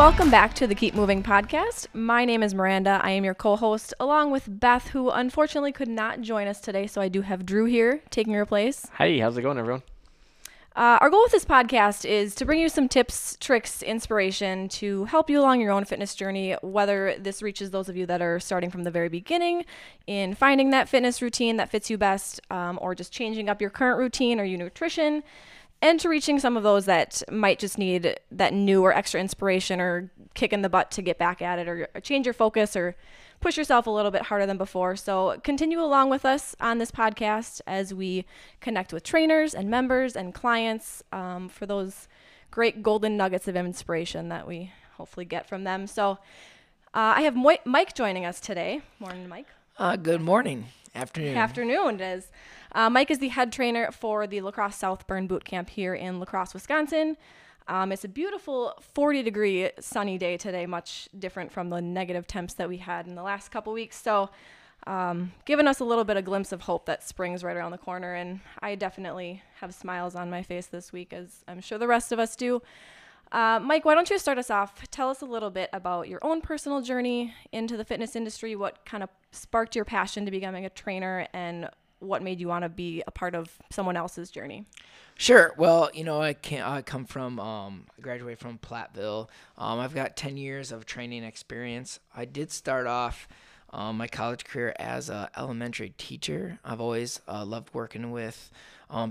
Welcome back to the Keep Moving Podcast. My name is Miranda. I am your co-host along with Beth, who unfortunately could not join us today. So I do have Drew here taking her place. Hey, how's it going, everyone? Our goal with this podcast is to bring you some tips, tricks, inspiration to help you along your own fitness journey, whether this reaches those of you that are starting from the very beginning in finding that fitness routine that fits you best, or just changing up your current routine or your nutrition, and to reaching some of those that might just need that new or extra inspiration or kick in the butt to get back at it or change your focus or push yourself a little bit harder than before. So continue along with us on this podcast as we connect with trainers and members and clients for those great golden nuggets of inspiration that we hopefully get from them. So I have Mike joining us today. Morning, Mike. Good morning. Afternoon it is. Mike is the head trainer for the La Crosse South Burn Boot Camp here in La Crosse, Wisconsin. It's a beautiful 40-degree sunny day today, much different from the negative temps that we had in the last couple weeks. So giving us a little bit of glimpse of hope that spring's right around the corner. And I definitely have smiles on my face this week, as I'm sure the rest of us do. Mike, why don't you start us off? Tell us a little bit about your own personal journey into the fitness industry, what kind of sparked your passion to becoming a trainer, and what made you want to be a part of someone else's journey? Sure. Well, you know, I graduated from Platteville. I've got 10 years of training experience. I did start off my college career as an elementary teacher. I've always loved working with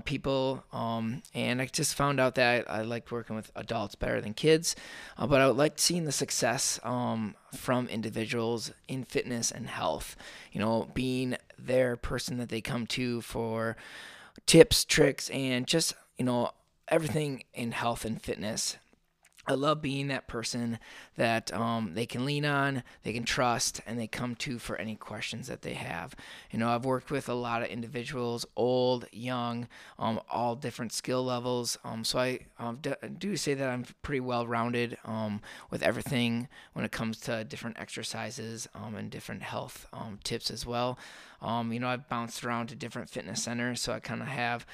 people, and I just found out that I liked working with adults better than kids, but I liked seeing the success from individuals in fitness and health, you know, being their person that they come to for tips, tricks, and just, you know, everything in health and fitness. I love being that person that they can lean on, they can trust, and they come to for any questions that they have. You know, I've worked with a lot of individuals, old, young, all different skill levels. So I do say that I'm pretty well-rounded with everything when it comes to different exercises and different health tips as well. You know, I've bounced around to different fitness centers, so I kind of have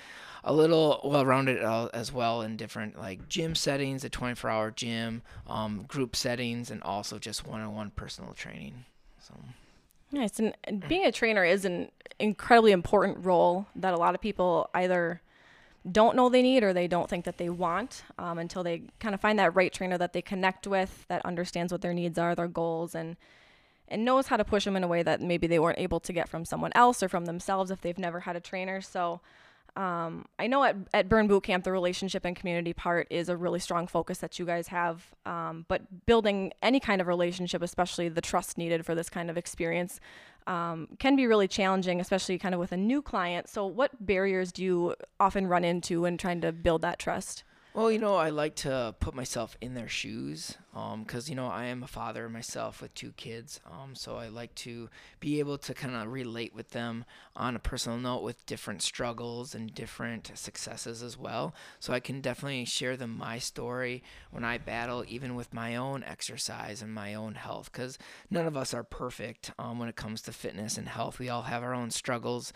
a little well-rounded as well in different like gym settings, the 24-hour gym, group settings, and also just one-on-one personal training. So nice. And being a trainer is an incredibly important role that a lot of people either don't know they need or they don't think that they want until they kind of find that right trainer that they connect with, that understands what their needs are, their goals, and knows how to push them in a way that maybe they weren't able to get from someone else or from themselves if they've never had a trainer. So I know at Burn Boot Camp, the relationship and community part is a really strong focus that you guys have, but building any kind of relationship, especially the trust needed for this kind of experience, can be really challenging, especially kind of with a new client. So what barriers do you often run into when trying to build that trust? Well, you know, I like to put myself in their shoes because, you know, I am a father myself with two kids. So I like to be able to kind of relate with them on a personal note with different struggles and different successes as well. So I can definitely share them my story when I battle, even with my own exercise and my own health, because none of us are perfect when it comes to fitness and health. We all have our own struggles.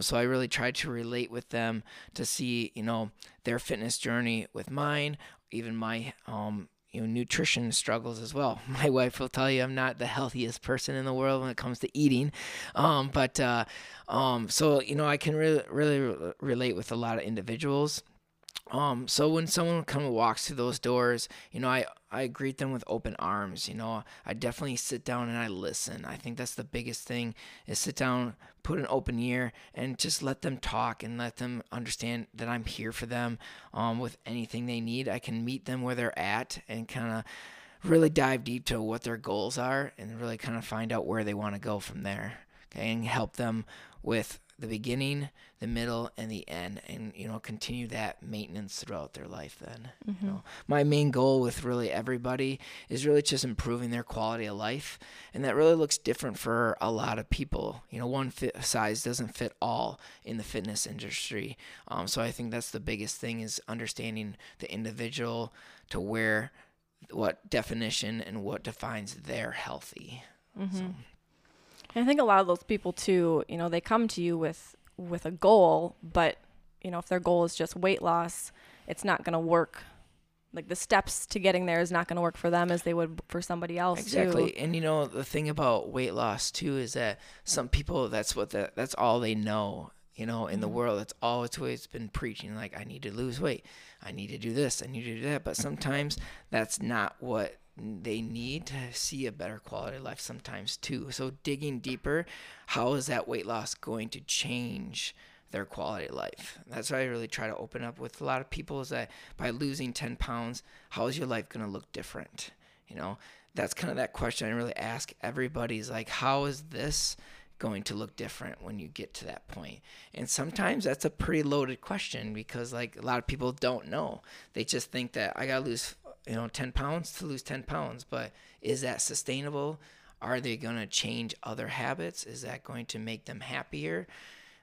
So I really try to relate with them to see, you know, their fitness journey with mine, even my you know, nutrition struggles as well. My wife will tell you I'm not the healthiest person in the world when it comes to eating. So, you know, I can really relate with a lot of individuals. So when someone kind of walks through those doors, you know, I greet them with open arms. You know, I definitely sit down and I listen. I think that's the biggest thing is sit down, put an open ear, and just let them talk and let them understand that I'm here for them with anything they need. I can meet them where they're at and kind of really dive deep to what their goals are and really kind of find out where they want to go from there, okay, and help them with the beginning, the middle, and the end, and, you know, continue that maintenance throughout their life then. Mm-hmm. You know, my main goal with really everybody is really just improving their quality of life, and that really looks different for a lot of people. You know, one size doesn't fit all in the fitness industry, so I think that's the biggest thing is understanding the individual to where, what definition and what defines their healthy. Mm-hmm. So. I think a lot of those people too, you know, they come to you with a goal, but, you know, if their goal is just weight loss, it's not going to work like the steps to getting there is not going to work for them as they would for somebody else. Exactly. Too. And you know, the thing about weight loss too, is that some people, that's all they know, you know, in the world, that's all it's been preaching. Like, I need to lose weight. I need to do this. I need to do that. But sometimes that's not what they need to see a better quality of life sometimes too. So digging deeper, how is that weight loss going to change their quality of life? That's what I really try to open up with a lot of people, is that by losing 10 pounds, how is your life going to look different? You know, that's kind of that question I really ask everybody's like, how is this going to look different when you get to that point? And sometimes that's a pretty loaded question, because like a lot of people don't know. They just think that I got to lose, you know, 10 pounds to lose 10 pounds. But is that sustainable? Are they going to change other habits? Is that going to make them happier?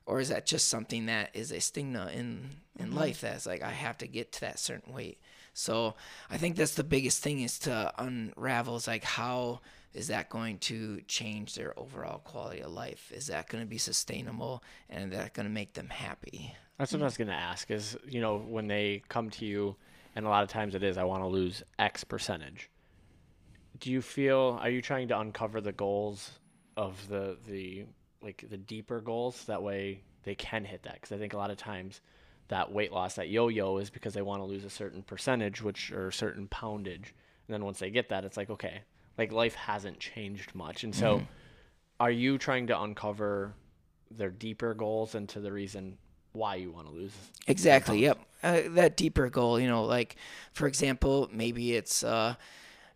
Or is that just something that is a stigma in life, that's like, I have to get to that certain weight? So I think that's the biggest thing, is to unravel, is like, how is that going to change their overall quality of life? Is that going to be sustainable, and is that going to make them happy? That's what I was going to ask, is, you know, when they come to you, and a lot of times it is, I want to lose X percentage. Do you feel, are you trying to uncover the goals of the deeper goals, that way they can hit that? Because I think a lot of times that weight loss, that yo-yo, is because they want to lose a certain percentage, which, or a certain poundage, and then once they get that, it's like, okay, like life hasn't changed much. And so are you trying to uncover their deeper goals into the reason why you want to lose? Exactly. Yep. That deeper goal, you know, like for example, maybe it's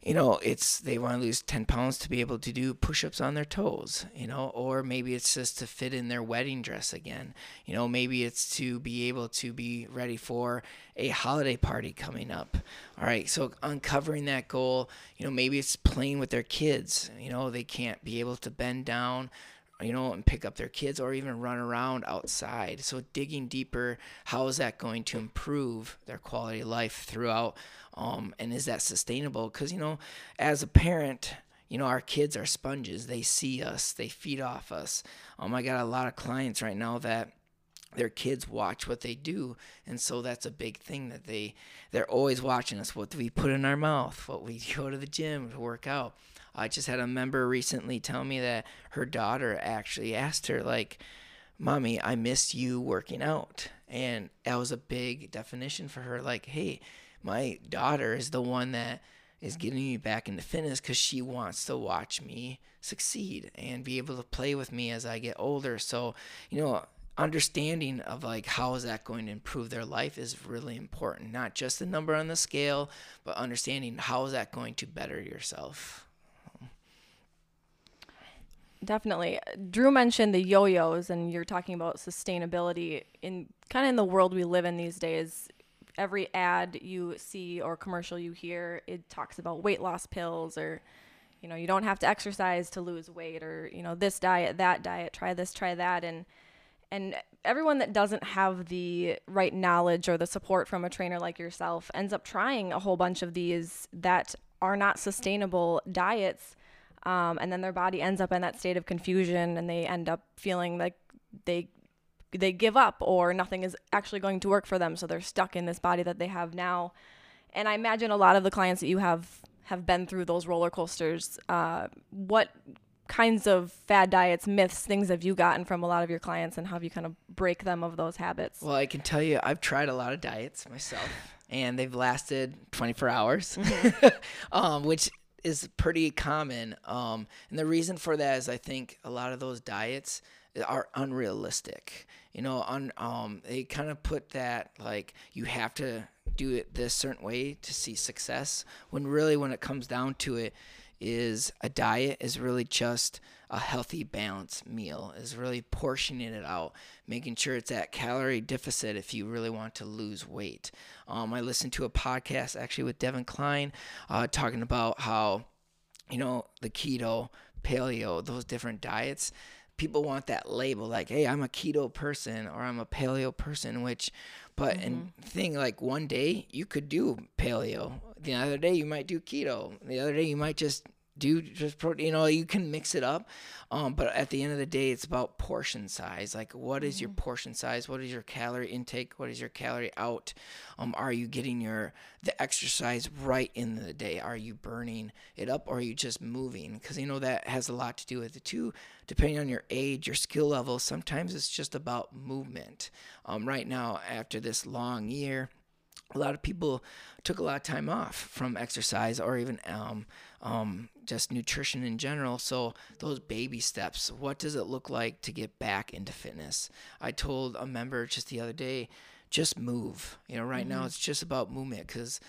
you know, it's they want to lose 10 pounds to be able to do push-ups on their toes, you know, or maybe it's just to fit in their wedding dress again. You know, maybe it's to be able to be ready for a holiday party coming up. All right, so uncovering that goal, you know, maybe it's playing with their kids. You know, they can't be able to bend down, you know, and pick up their kids or even run around outside. So digging deeper, how is that going to improve their quality of life throughout? And is that sustainable? Because, you know, as a parent, you know, our kids are sponges. They see us. They feed off us. I got a lot of clients right now that their kids watch what they do. And so that's a big thing, that they're always watching us. What do we put in our mouth? What we go to the gym to work out. I just had a member recently tell me that her daughter actually asked her, like, Mommy, I miss you working out. And that was a big definition for her. Like, hey, my daughter is the one that is getting me back into fitness, because she wants to watch me succeed and be able to play with me as I get older. So, you know, understanding of like, how is that going to improve their life is really important. Not just the number on the scale, but understanding how is that going to better yourself. Definitely. Drew mentioned the yo-yos, and you're talking about sustainability in kind of in the world we live in these days. Every ad you see or commercial you hear, it talks about weight loss pills, or, you know, you don't have to exercise to lose weight, or, you know, this diet, that diet, try this, try that. And everyone that doesn't have the right knowledge or the support from a trainer like yourself ends up trying a whole bunch of these that are not sustainable diets. And then their body ends up in that state of confusion, and they end up feeling like they give up, or nothing is actually going to work for them. So they're stuck in this body that they have now. And I imagine a lot of the clients that you have been through those roller coasters. What kinds of fad diets, myths, things have you gotten from a lot of your clients, and how have you kind of break them of those habits? Well, I can tell you, I've tried a lot of diets myself, and they've lasted 24 hours, which is pretty common. And the reason for that is I think a lot of those diets are unrealistic. You know, they kind of put that, like, you have to do it this certain way to see success, when really when it comes down to it, is a diet is really just a healthy, balanced meal, is really portioning it out, making sure it's at calorie deficit if you really want to lose weight. I listened to a podcast actually with Devin Klein talking about how, you know, the keto, paleo, those different diets, people want that label, like, hey, I'm a keto person, or I'm a paleo person, which, but like, one day you could do paleo. The other day you might do keto. The other day you might just do just protein, you know, you can mix it up. But at the end of the day, it's about portion size. Like, what is your portion size? What is your calorie intake? What is your calorie out? Are you getting the exercise right in the day? Are you burning it up, or are you just moving? 'Cause you know, that has a lot to do with it too. Depending on your age, your skill level, sometimes it's just about movement. Right now, after this long year, a lot of people took a lot of time off from exercise, or even just nutrition in general. So those baby steps, what does it look like to get back into fitness? I told a member just the other day, just move. You know, right now it's just about movement, because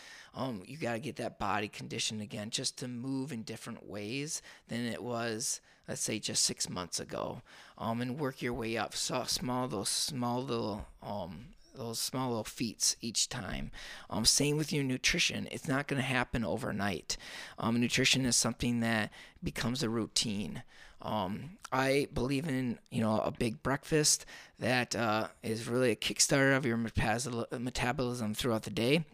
you got to get that body conditioned again, just to move in different ways than it was, let's say, just 6 months ago, and work your way up. So those small little feats each time. Same with your nutrition. It's not going to happen overnight. Nutrition is something that becomes a routine. I believe in, you know, a big breakfast that is really a kickstarter of your metabolism throughout the day.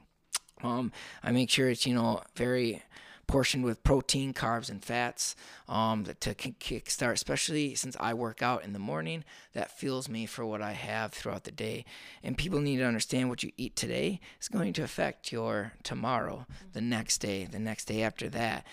I make sure it's, you know, very portioned with protein, carbs, and fats to kickstart, especially since I work out in the morning. That fuels me for what I have throughout the day. And people need to understand what you eat today is going to affect your tomorrow, the next day after that.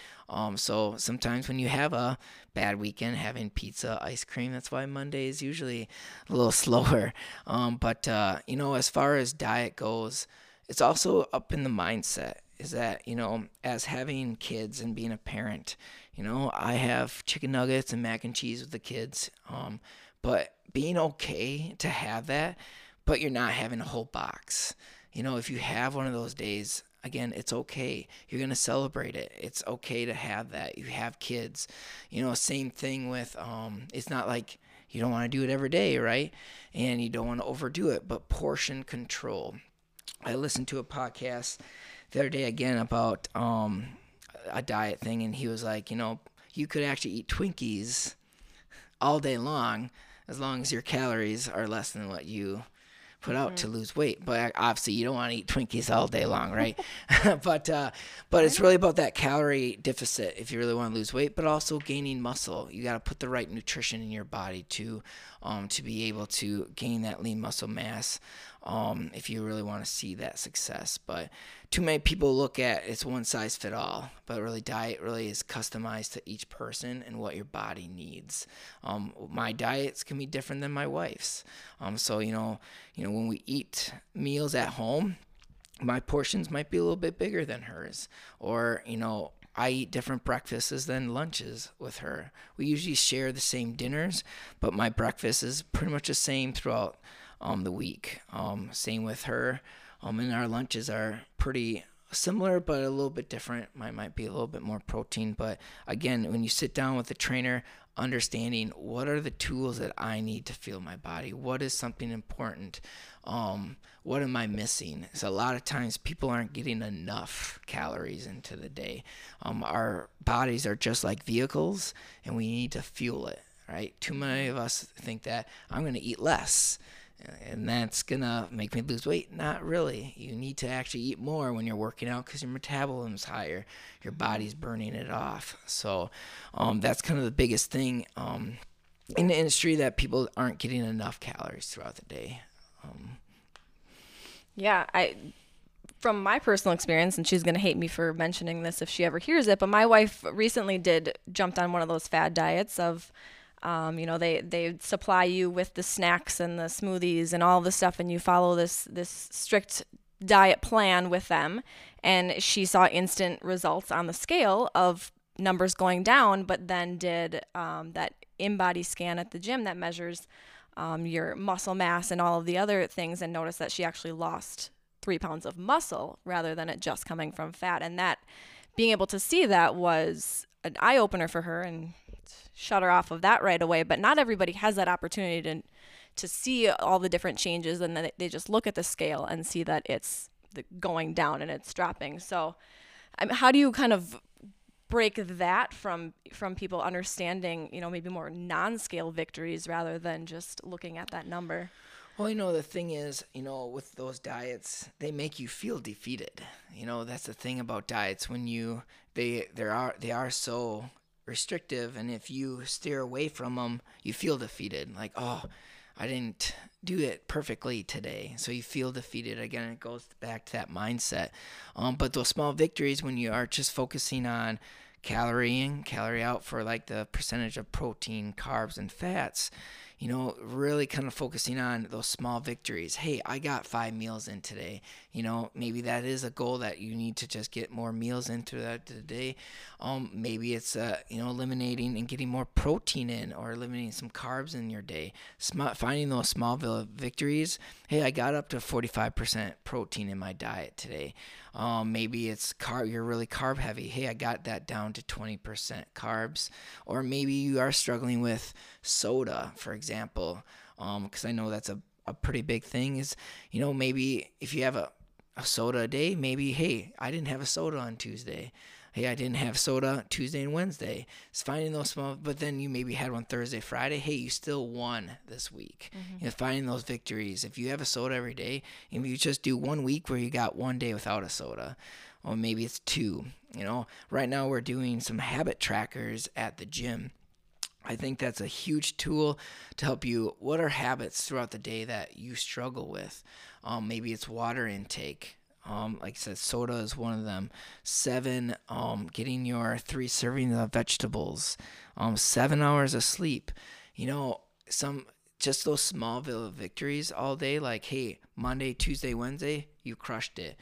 So sometimes when you have a bad weekend, having pizza, ice cream, that's why Monday is usually a little slower. But you know, as far as diet goes, it's also up in the mindset. Is that, you know, as having kids and being a parent, you know, I have chicken nuggets and mac and cheese with the kids, but being okay to have that, but you're not having a whole box. You know, if you have one of those days, again, it's okay. You're going to celebrate it. It's okay to have that. You have kids. You know, same thing with, it's not like you don't want to do it every day, right? And you don't want to overdo it, but portion control. I listened to a podcast the other day again about a diet thing, and he was like, you know, you could actually eat Twinkies all day long as your calories are less than what you put out to lose weight. But obviously you don't want to eat Twinkies all day long, right? but it's really about that calorie deficit if you really want to lose weight, but also gaining muscle. You got to put the right nutrition in your body to be able to gain that lean muscle mass if you really want to see that success. But too many people look at it's one size fit all, but really diet really is customized to each person and what your body needs. My diets can be different than my wife's. So, you know, when we eat meals at home, my portions might be a little bit bigger than hers, or, you know, I eat different breakfasts than lunches with her. We usually share the same dinners, but my breakfast is pretty much the same throughout the week. Same with her. And our lunches are pretty similar, but a little bit different. Mine might be a little bit more protein. But again, when you sit down with a trainer, understanding what are the tools that I need to fuel my body? What is something important? What am I missing? So a lot of times people aren't getting enough calories into the day. Our bodies are just like vehicles, and we need to fuel it, right? Too many of us think that I'm going to eat less, and that's going to make me lose weight. Not really. You need to actually eat more when you're working out, because your metabolism's higher. Your body's burning it off. So that's kind of the biggest thing in the industry, that people aren't getting enough calories throughout the day. From my personal experience, and she's going to hate me for mentioning this if she ever hears it, but my wife recently jumped on one of those fad diets of they supply you with the snacks and the smoothies and all the stuff, and you follow this strict diet plan with them. And she saw instant results on the scale of numbers going down, but then did that in-body scan at the gym that measures your muscle mass and all of the other things, and noticed that she actually lost 3 pounds of muscle rather than it just coming from fat. And that being able to see that was an eye-opener for her, and shut her off of that right away. But not everybody has that opportunity to see all the different changes, and then they just look at the scale and see that it's going down and it's dropping. So how do you kind of break that from people understanding, you know, maybe more non-scale victories rather than just looking at that number? Well, you know, the thing is, you know, with those diets, they make you feel defeated. You know, that's the thing about diets. When you they are so restrictive, and if you steer away from them, you feel defeated. Like, oh, I didn't do it perfectly today. So you feel defeated. Again, it goes back to that mindset. But those small victories, when you are just focusing on calorie in, calorie out for like the percentage of protein, carbs, and fats, you know, really kind of focusing on those small victories. Hey, I got 5 meals in today. You know, maybe that is a goal that you need to just get more meals into that today. Maybe it's, you know, eliminating and getting more protein in, or eliminating some carbs in your day. Finding those small victories. Hey, I got up to 45% protein in my diet today. Maybe it's you're really carb heavy. Hey, I got that down to 20% carbs. Or maybe you are struggling with soda, for example, because I know that's a pretty big thing is, you know, maybe if you have a soda a day, maybe, hey, I didn't have a soda on Tuesday. Hey, I didn't have soda Tuesday and Wednesday. It's finding those small, but then you maybe had one Thursday, Friday. Hey, you still won this week. Mm-hmm. You know, finding those victories. If you have a soda every day, and you just do 1 week where you got one day without a soda, or maybe it's 2, you know. Right now we're doing some habit trackers at the gym. I think that's a huge tool to help you. What are habits throughout the day that you struggle with? Maybe it's water intake. Like I said, soda is one of them. 7, getting your 3 servings of vegetables. 7 hours of sleep. You know, some just those small victories all day. Like, hey, Monday, Tuesday, Wednesday, you crushed it.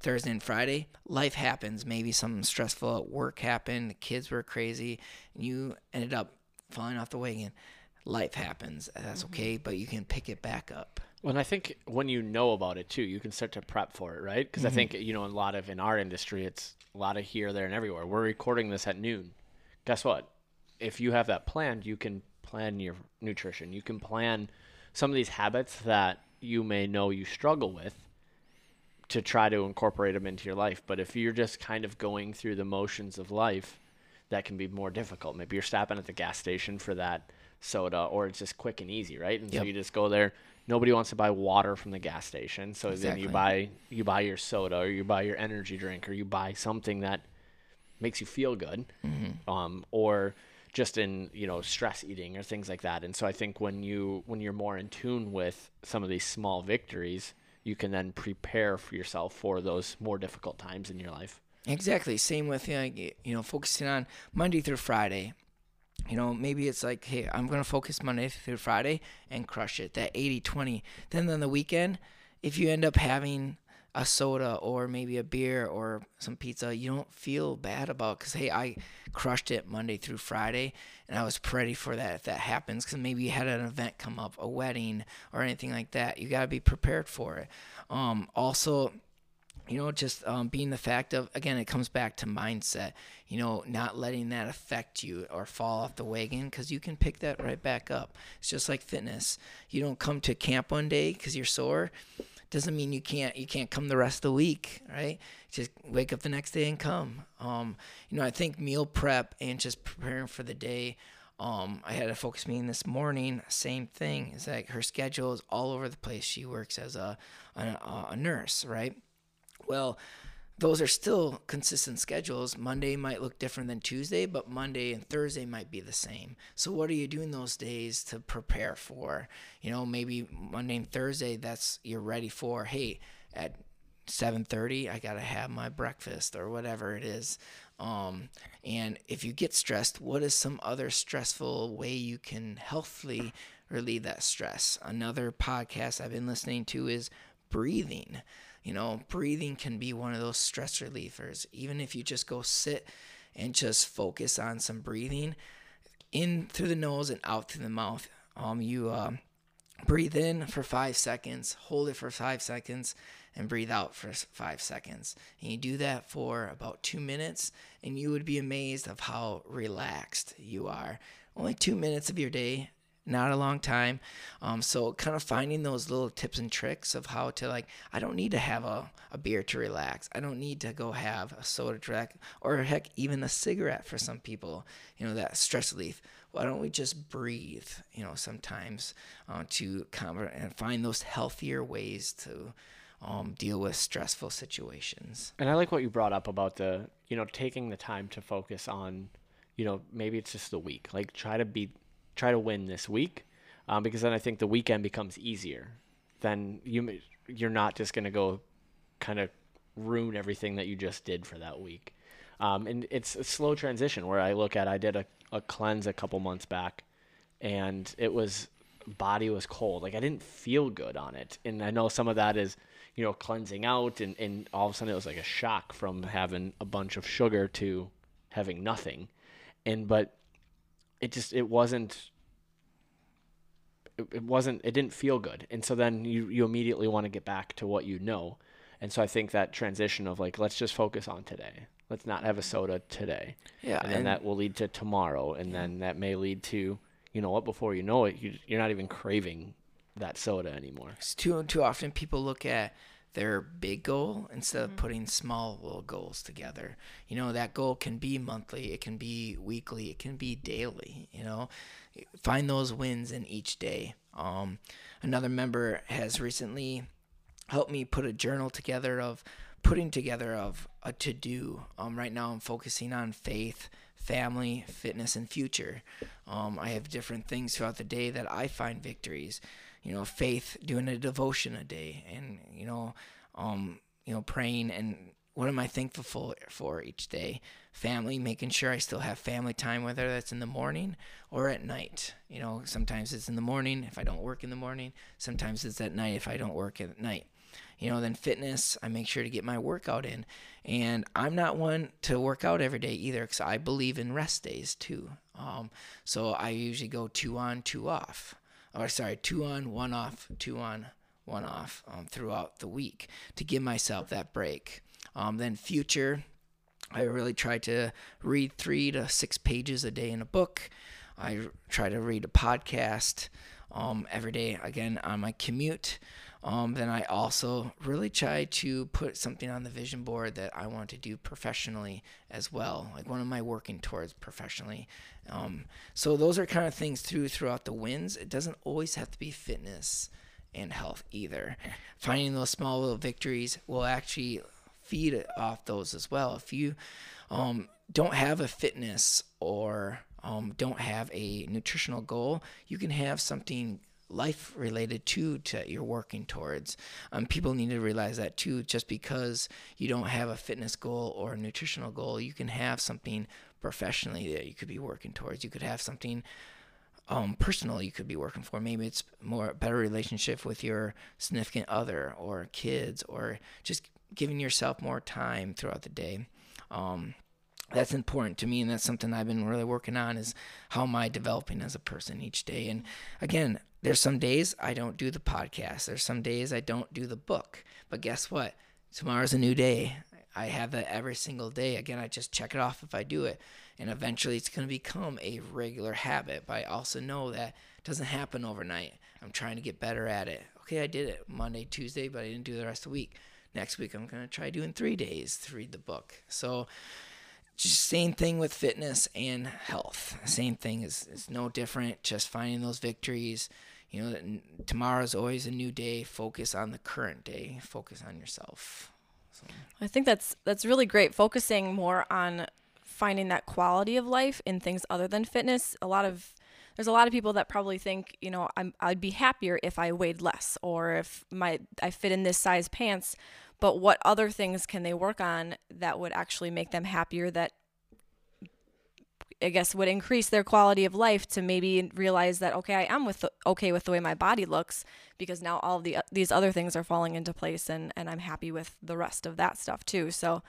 Thursday and Friday, life happens. Maybe something stressful at work happened. The kids were crazy. And you ended up falling off the wagon. Life happens. That's okay, but you can pick it back up. Well, and I think when you know about it too, you can start to prep for it, right? Because I think, you know, in our industry, it's a lot of here, there, and everywhere. We're recording this at noon. Guess what? If you have that planned, you can plan your nutrition. You can plan some of these habits that you may know you struggle with, to try to incorporate them into your life. But if you're just kind of going through the motions of life, that can be more difficult. Maybe you're stopping at the gas station for that soda, or it's just quick and easy, right? And so you just go there. Nobody wants to buy water from the gas station. So then you buy your soda, or you buy your energy drink, or you buy something that makes you feel good. Or just in, you know, stress eating or things like that. And so I think when you're more in tune with some of these small victories, you can then prepare for yourself for those more difficult times in your life. Exactly. Same with, you know, focusing on Monday through Friday. You know, maybe it's like, hey, I'm going to focus Monday through Friday and crush it, that 80-20. Then on the weekend, if you end up having a soda or maybe a beer or some pizza, you don't feel bad about, because, hey, I crushed it Monday through Friday, and I was ready for that if that happens, because maybe you had an event come up, a wedding or anything like that. You got to be prepared for it. Also, you know, just being the fact of, again, it comes back to mindset, you know, not letting that affect you or fall off the wagon, because you can pick that right back up. It's just like fitness. You don't come to camp one day because you're sore. Doesn't mean you can't come the rest of the week, right? Just wake up the next day and come. You know, I think meal prep and just preparing for the day. I had a focus meeting this morning. Same thing. It's like her schedule is all over the place. She works as a nurse, right? Well, those are still consistent schedules. Monday might look different than Tuesday, but Monday and Thursday might be the same. So what are you doing those days to prepare for? You know, maybe Monday and Thursday, that's you're ready for, hey, at 7:30, I got to have my breakfast or whatever it is. And if you get stressed, what is some other stressful way you can healthily relieve that stress? Another podcast I've been listening to is breathing. You know, breathing can be one of those stress relievers. Even if you just go sit and just focus on some breathing in through the nose and out through the mouth. You breathe in for 5 seconds, hold it for 5 seconds, and breathe out for 5 seconds. And you do that for about 2 minutes, and you would be amazed of how relaxed you are. Only 2 minutes of your day not a long time. So kind of finding those little tips and tricks of how to, like, I don't need to have a beer to relax. I don't need to go have a soda drink, or heck, even a cigarette for some people, you know, that stress relief. Why don't we just breathe, you know, sometimes to combat and find those healthier ways to deal with stressful situations. And I like what you brought up about the, you know, taking the time to focus on, you know, maybe it's just the week, like try to win this week, because then I think the weekend becomes easier. Then you're not just going to go kind of ruin everything that you just did for that week. And it's a slow transition where I look at, I did a cleanse a couple months back, and it was, body was cold. Like I didn't feel good on it. And I know some of that is, you know, cleansing out, and all of a sudden it was like a shock from having a bunch of sugar to having nothing. But it didn't feel good. And so then you immediately want to get back to what you know. And so I think that transition of like, let's just focus on today. Let's not have a soda today. Yeah. And then that will lead to tomorrow. And then that may lead to, you know what, before you know it, you're not even craving that soda anymore. It's too often people look at their big goal instead of putting small little goals together. You know, that goal can be monthly, it can be weekly, it can be daily, you know. Find those wins in each day. Another member has recently helped me put a journal together of putting together of a to-do. Right now I'm focusing on faith, family, fitness, and future. I have different things throughout the day that I find victories. You know, faith, doing a devotion a day, and you know, praying, and what am I thankful for each day? Family, making sure I still have family time, whether that's in the morning or at night. You know, sometimes it's in the morning if I don't work in the morning. Sometimes it's at night if I don't work at night. You know, then fitness, I make sure to get my workout in. And I'm not one to work out every day either, because I believe in rest days too. So I usually go 2 on, 2 off. Or sorry, 2 on, 1 off, 2 on, 1 off throughout the week to give myself that break. Then future, I really try to read 3 to 6 pages a day in a book. I try to read a podcast every day, again, on my commute. Then I also really try to put something on the vision board that I want to do professionally as well. Like, what am I working towards professionally? So those are kind of things throughout the wins. It doesn't always have to be fitness and health either. Finding those small little victories will actually feed off those as well. If you don't have a fitness or don't have a nutritional goal, you can have something life related to you're working towards. People need to realize that too. Just because you don't have a fitness goal or a nutritional goal, you can have something professionally that you could be working towards. You could have something personal you could be working for. Maybe it's better relationship with your significant other or kids, or just giving yourself more time throughout the day. That's important to me, and that's something I've been really working on, is how am I developing as a person each day. And again, there's some days I don't do the podcast. There's some days I don't do the book. But guess what? Tomorrow's a new day. I have that every single day. Again, I just check it off if I do it. And eventually it's going to become a regular habit. But I also know that it doesn't happen overnight. I'm trying to get better at it. Okay, I did it Monday, Tuesday, but I didn't do the rest of the week. Next week, I'm going to try doing 3 days to read the book. So just same thing with fitness and health. Same thing is no different. Just finding those victories. You know, tomorrow's always a new day. Focus on the current day. Focus on yourself. So I think that's really great. Focusing more on finding that quality of life in things other than fitness. There's a lot of people that probably think, you know, I'd be happier if I weighed less, or if I fit in this size pants. But what other things can they work on that would actually make them happier, that I guess would increase their quality of life, to maybe realize that, okay, I am okay with the way my body looks, because now all these other things are falling into place, and I'm happy with the rest of that stuff too. So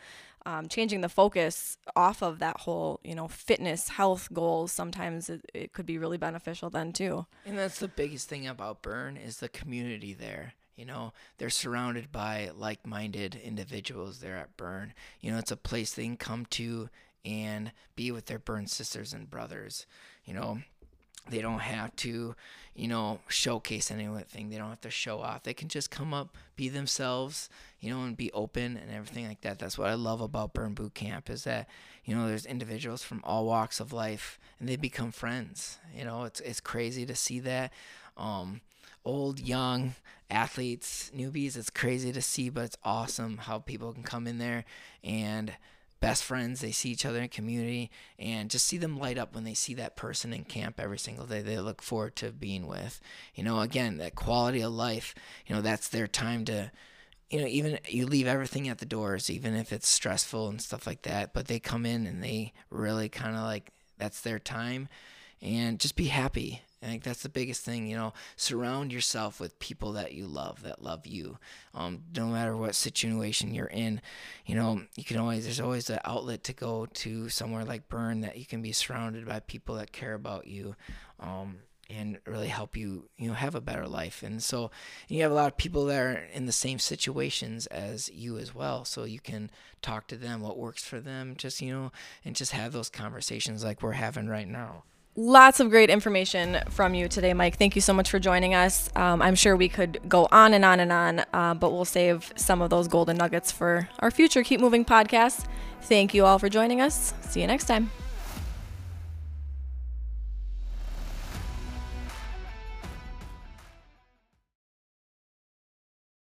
changing the focus off of that whole, you know, fitness, health goals, sometimes it could be really beneficial then too. And that's the biggest thing about Burn, is the community there. You know, they're surrounded by like-minded individuals there at Burn. You know, it's a place they can come to and be with their Burn sisters and brothers. You know, They don't have to, you know, showcase anything. They don't have to show off. They can just come up, be themselves, you know, and be open and everything like that. That's what I love about Burn Boot Camp is that, you know, there's individuals from all walks of life and they become friends. You know, it's crazy to see that. Old, young, athletes, newbies, it's crazy to see, but it's awesome how people can come in there and best friends. They see each other in community and just see them light up when they see that person in camp every single day. They look forward to being with, you know, again, that quality of life, you know, that's their time to, you know, even you leave everything at the doors, even if it's stressful and stuff like that, but they come in and they really kind of like, that's their time and just be happy. I think that's the biggest thing, you know, surround yourself with people that you love, that love you. No matter what situation you're in, you know, you can always, there's always an outlet to go to somewhere like Burn that you can be surrounded by people that care about you, and really help you, you know, have a better life. And so you have a lot of people that are in the same situations as you as well. So you can talk to them, what works for them, just, you know, and just have those conversations like we're having right now. Lots of great information from you today, Mike. Thank you so much for joining us. I'm sure we could go on and on and on, but we'll save some of those golden nuggets for our future Keep Moving podcast. Thank you all for joining us. See you next time.